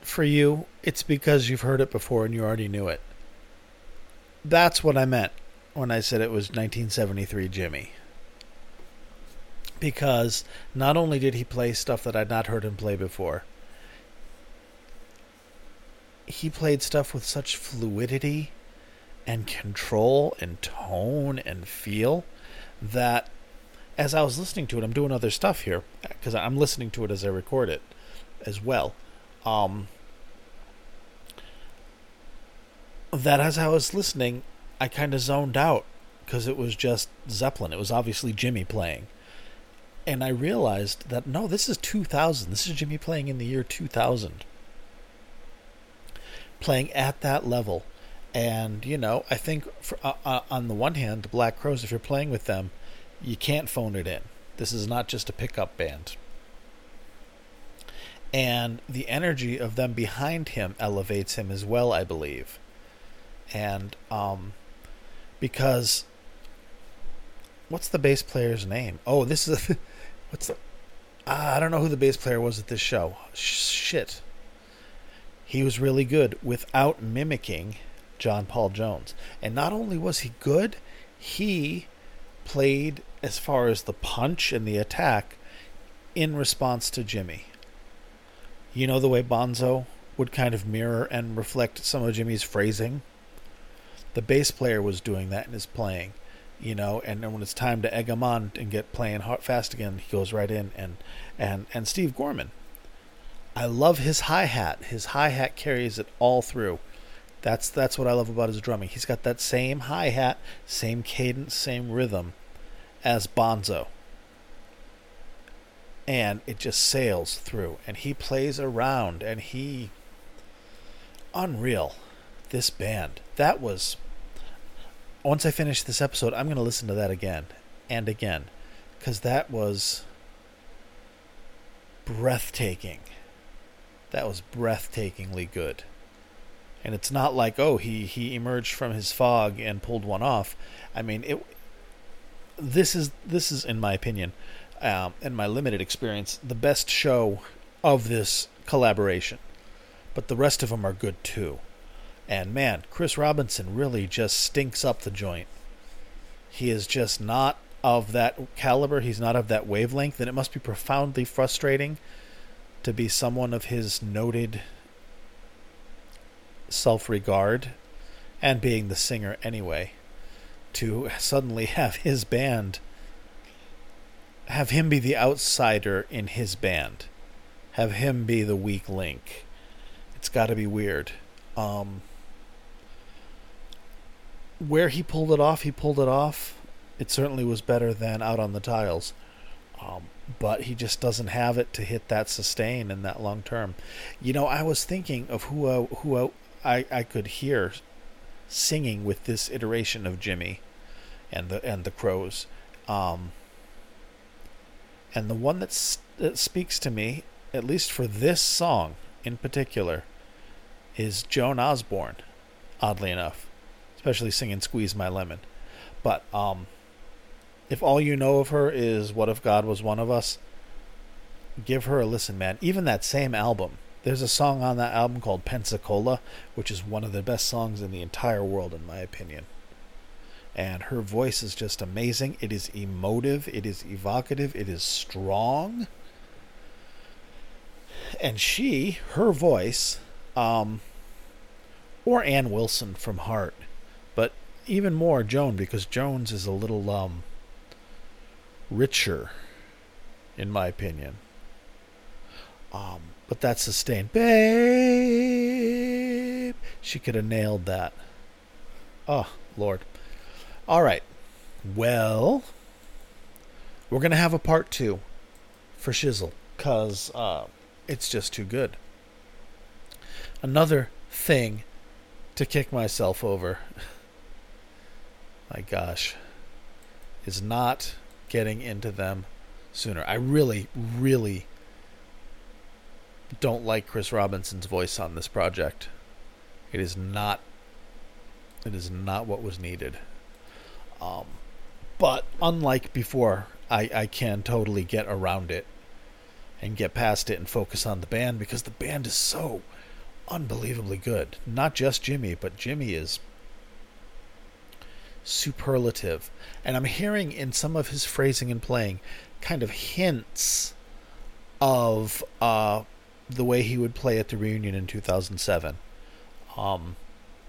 for you, it's because you've heard it before and you already knew it. That's what I meant when I said it was nineteen seventy-three Jimmy. Because not only did he play stuff that I'd not heard him play before, he played stuff with such fluidity and control and tone and feel that as I was listening to it, I'm doing other stuff here because I'm listening to it as I record it as well. Um, that as I was listening, I kind of zoned out because it was just Zeppelin. It was obviously Jimmy playing. And I realized that, no, this is two thousand. This is Jimmy playing in the year two thousand. Playing at that level. And, you know, I think for, uh, uh, on the one hand, the Black Crowes, if you're playing with them, you can't phone it in. This is not just a pickup band. And the energy of them behind him elevates him as well, I believe. And um, because... what's the bass player's name? Oh, this is... A, what's the... Uh, I don't know who the bass player was at this show. Shit. He was really good without mimicking John Paul Jones. And not only was he good, he played as far as the punch and the attack in response to Jimmy. You know the way Bonzo would kind of mirror and reflect some of Jimmy's phrasing? The bass player was doing that in his playing. You know, and then when it's time to egg him on and get playing hard, fast again, he goes right in. And, and, and Steve Gorman, I love his hi-hat. His hi-hat carries it all through. That's that's what I love about his drumming. He's got that same hi-hat, same cadence, same rhythm as Bonzo. And it just sails through. And he plays around. And he... unreal. This band. That was... once I finish this episode, I'm going to listen to that again and again because that was breathtaking. That was breathtakingly good. And it's not like, oh, he, he emerged from his fog and pulled one off. I mean, it. This is, this is in my opinion, um, in my limited experience, the best show of this collaboration. But the rest of them are good too. And man, Chris Robinson really just stinks up the joint. He is just not of that caliber. He's not of that wavelength. And it must be profoundly frustrating to be someone of his noted self-regard and being the singer anyway, to suddenly have his band, have him be the outsider in his band, have him be the weak link. It's got to be weird. Um... Where he pulled it off, he pulled it off. It certainly was better than Out on the Tiles. Um, but he just doesn't have it to hit that sustain in that long term. You know, I was thinking of who, uh, who uh, I, I could hear singing with this iteration of Jimmy and the and the Crowes. Um, and the one that, s- that speaks to me, at least for this song in particular, is Joan Osborne, oddly enough. Especially singing Squeeze My Lemon. But um, if all you know of her is What If God Was One of Us, give her a listen, man. Even that same album. There's a song on that album called Pensacola, which is one of the best songs in the entire world, in my opinion. And her voice is just amazing. It is emotive. It is evocative. It is strong. And she, her voice, um, or Ann Wilson from Heart, even more Joan, because Jones is a little um, richer, in my opinion. Um, but that sustained, babe, she could have nailed that. Oh, Lord. All right. Well, we're going to have a part two for Shizzle, because uh, it's just too good. Another thing to kick myself over. My gosh, is not getting into them sooner. I really, really don't like Chris Robinson's voice on this project. It is not, it is not what was needed. Um, but unlike before, I, I can totally get around it and get past it and focus on the band, because the band is so unbelievably good. Not just Jimmy, but Jimmy is superlative. And I'm hearing in some of his phrasing and playing kind of hints of uh, the way he would play at the reunion in two thousand seven. Um,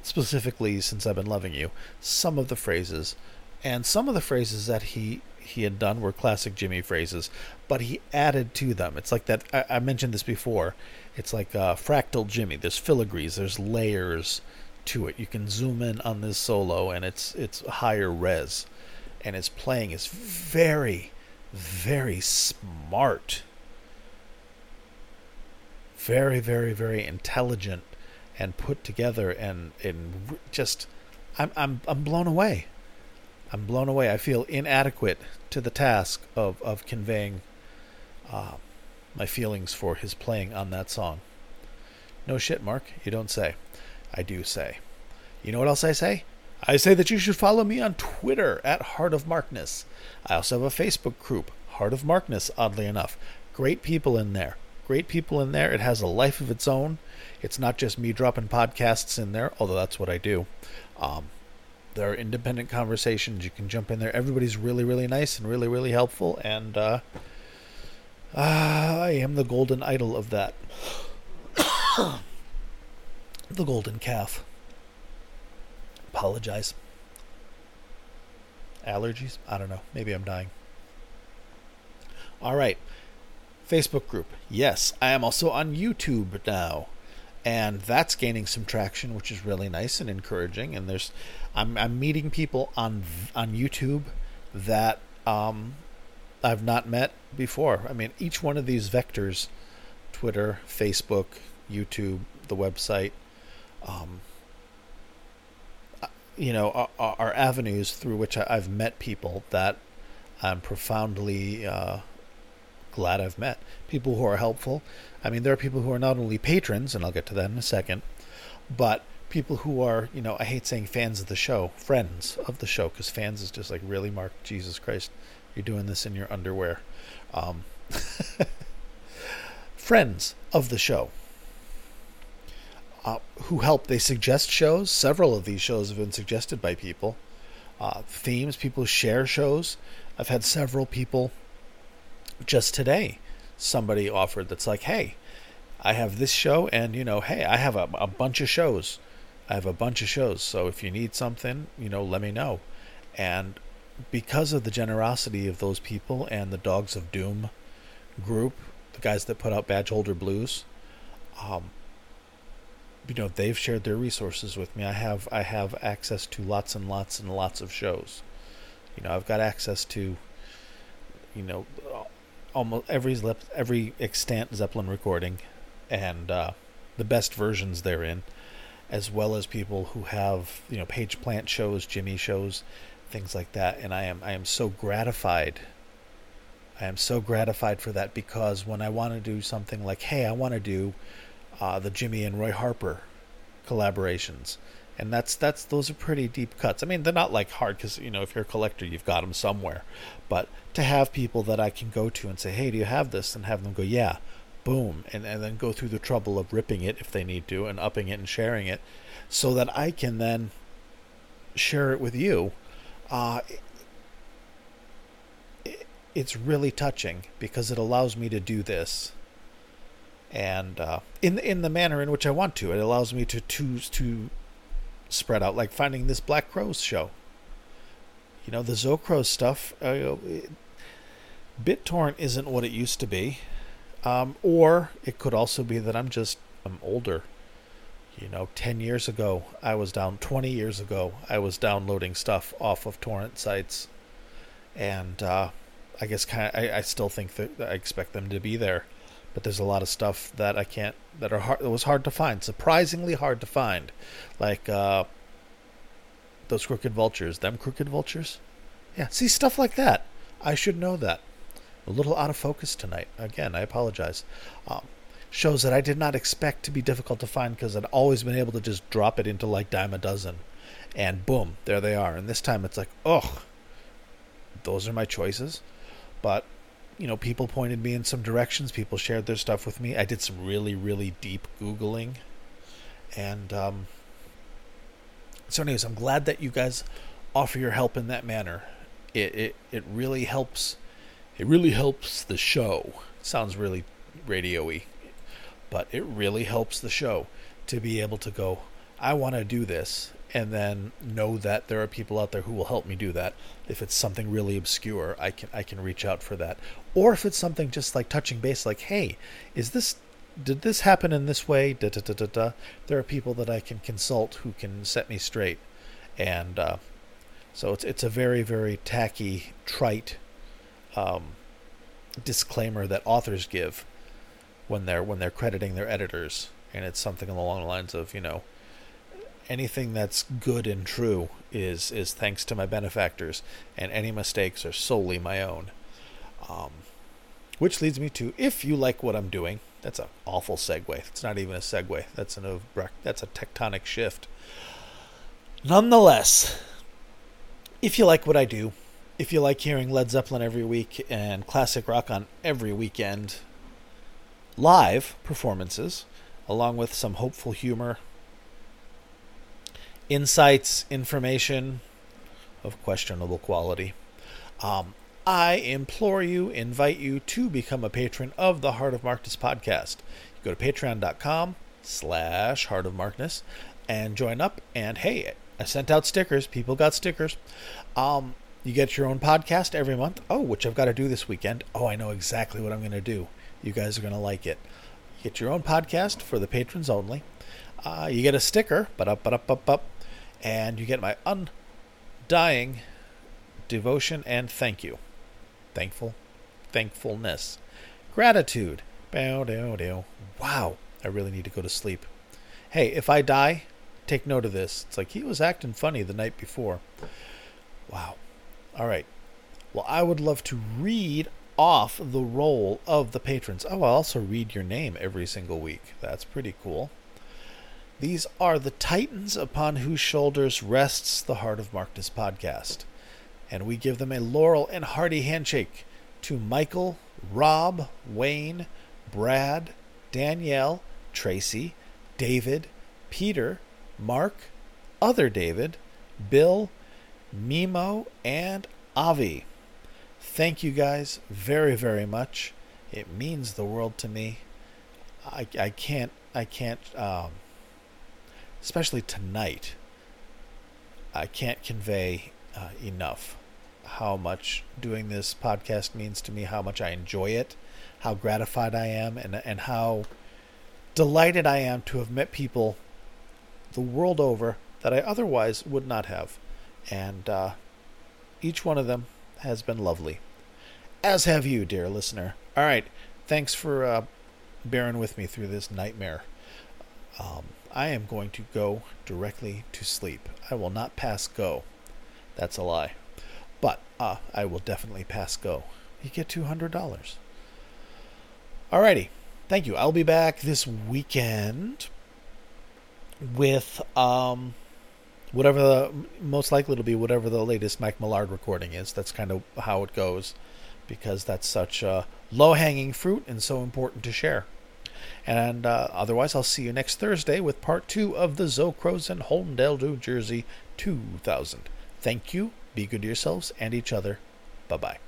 specifically, Since I've Been Loving You, some of the phrases. And some of the phrases that he, he had done were classic Jimmy phrases, but he added to them. It's like that, I, I mentioned this before, it's like uh, fractal Jimmy. There's filigrees, there's layers to it. You can zoom in on this solo, and it's it's higher res. And his playing is very, very smart. Very, very, very intelligent and put together, and, and just, I'm I'm I'm blown away. I'm blown away. I feel inadequate to the task of, of conveying uh, my feelings for his playing on that song. No shit, Mark. You don't say. I do say. You know what else I say? I say that you should follow me on Twitter at Heart of Markness. I also have a Facebook group, Heart of Markness, oddly enough. Great people in there. Great people in there. It has a life of its own. It's not just me dropping podcasts in there, although that's what I do. Um... There are independent conversations. You can jump in there. Everybody's really, really nice and really, really helpful. And uh, I am the golden idol of that. The golden calf. Apologize. Allergies? I don't know. Maybe I'm dying. All right. Facebook group. Yes, I am also on YouTube now. And that's gaining some traction, which is really nice and encouraging. And there's, I'm I'm meeting people on on YouTube that um, I've not met before. I mean, each one of these vectors, Twitter, Facebook, YouTube, the website, um, you know, are, are avenues through which I've met people that I'm profoundly uh, glad I've met. People who are helpful. I mean, there are people who are not only patrons, and I'll get to that in a second, but people who are, you know, I hate saying fans of the show, friends of the show, because fans is just like, really, Mark, Jesus Christ, you're doing this in your underwear. Um, friends of the show uh, who help. They suggest shows. Several of these shows have been suggested by people. Uh, themes, people share shows. I've had several people just today. Somebody offered that's like, hey, I have this show, and you know, hey, I have a, a bunch of shows. I have a bunch of shows. So if you need something, you know, let me know. And because of the generosity of those people and the Dogs of Doom group, the guys that put out Badge Holder Blues, um, you know, they've shared their resources with me. I have I have access to lots and lots and lots of shows. You know, I've got access to, you know, almost every every extant Zeppelin recording, and uh, the best versions therein, as well as people who have, you know, Page Plant shows, Jimmy shows, things like that. And I am I am so gratified. I am so gratified for that, because when I want to do something like, hey, I want to do uh, the Jimmy and Roy Harper collaborations, and that's that's those are pretty deep cuts. I mean, they're not like hard, because, you know, if you're a collector, you've got them somewhere. But to have people that I can go to and say, hey, do you have this? And have them go, yeah, boom. And, and then go through the trouble of ripping it if they need to, and upping it and sharing it, so that I can then share it with you. Uh, it, it's really touching, because it allows me to do this. And uh, in, in the manner in which I want to. It allows me to choose to spread out, like finding this Black Crowes show. You know, the Zocro stuff, uh, you know, it, BitTorrent isn't what it used to be. Um, or it could also be that I'm just, I'm older. You know, ten years ago, I was down, twenty years ago, I was downloading stuff off of torrent sites. And uh, I guess kind of, I, I still think that I expect them to be there. But there's a lot of stuff that I can't, that are hard, that was hard to find, surprisingly hard to find. Like, uh, those crooked vultures, them crooked vultures. Yeah, see, stuff like that. I should know that. A little out of focus tonight. Again, I apologize. Um, shows that I did not expect to be difficult to find, because I'd always been able to just drop it into like dime a dozen. And boom, there they are. And this time it's like, oh, those are my choices. But you know, people pointed me in some directions. People shared their stuff with me. I did some really, really deep Googling. And um, so anyways, I'm glad that you guys offer your help in that manner. It, it it really helps. It really helps the show. It sounds really radio-y, but it really helps the show to be able to go, I want to do this, and then know that there are people out there who will help me do that. If it's something really obscure, I can I can reach out for that. Or if it's something just like touching base, like, hey, is this did this happen in this way? Da, da, da, da, da. There are people that I can consult who can set me straight. And uh, so it's it's a very, very tacky, trite um, disclaimer that authors give when they're when they're crediting their editors, and it's something along the lines of, you know, anything that's good and true is is thanks to my benefactors, and any mistakes are solely my own. Um, which leads me to, if you like what I'm doing, that's an awful segue. It's not even a segue. That's an over, that's a tectonic shift. Nonetheless, if you like what I do, if you like hearing Led Zeppelin every week and classic rock on every weekend, live performances, along with some hopeful humor, insights, information of questionable quality. Um, I implore you, invite you to become a patron of the Heart of Markness podcast. You go to patreon.com slash Heart of Markness and join up. And hey, I sent out stickers. People got stickers. Um, you get your own podcast every month. Oh, which I've got to do this weekend. Oh, I know exactly what I'm going to do. You guys are going to like it. You get your own podcast for the patrons only. Uh, you get a sticker, but up, but up, up, up. And you get my undying devotion and thank you. Thankful. Thankfulness. Gratitude. Bow, dow, dow. Wow. I really need to go to sleep. Hey, if I die, take note of this. It's like, he was acting funny the night before. Wow. All right. Well, I would love to read off the roll of the patrons. Oh, I'll also read your name every single week. That's pretty cool. These are the titans upon whose shoulders rests the Heart of Markness podcast. And we give them a laurel and hearty handshake to Michael, Rob, Wayne, Brad, Danielle, Tracy, David, Peter, Mark, Other David, Bill, Mimo, and Avi. Thank you guys very, very much. It means the world to me. I, I can't, I can't, um... especially tonight, I can't convey uh, enough how much doing this podcast means to me, how much I enjoy it, how gratified I am, and and how delighted I am to have met people the world over that I otherwise would not have. And uh, each one of them has been lovely, as have you, dear listener. All right, thanks for uh, bearing with me through this nightmare. Um... I am going to go directly to sleep. I will not pass go. That's a lie. But uh, I will definitely pass go. You get two hundred dollars. Alrighty. Thank you. I'll be back this weekend with um, whatever the... most likely it'll be whatever the latest Mike Millard recording is. That's kind of how it goes, because that's such uh, low-hanging fruit and so important to share. And uh, otherwise, I'll see you next Thursday with part two of the Zo Crows in Holmdel, New Jersey, two thousand. Thank you. Be good to yourselves and each other. Bye-bye.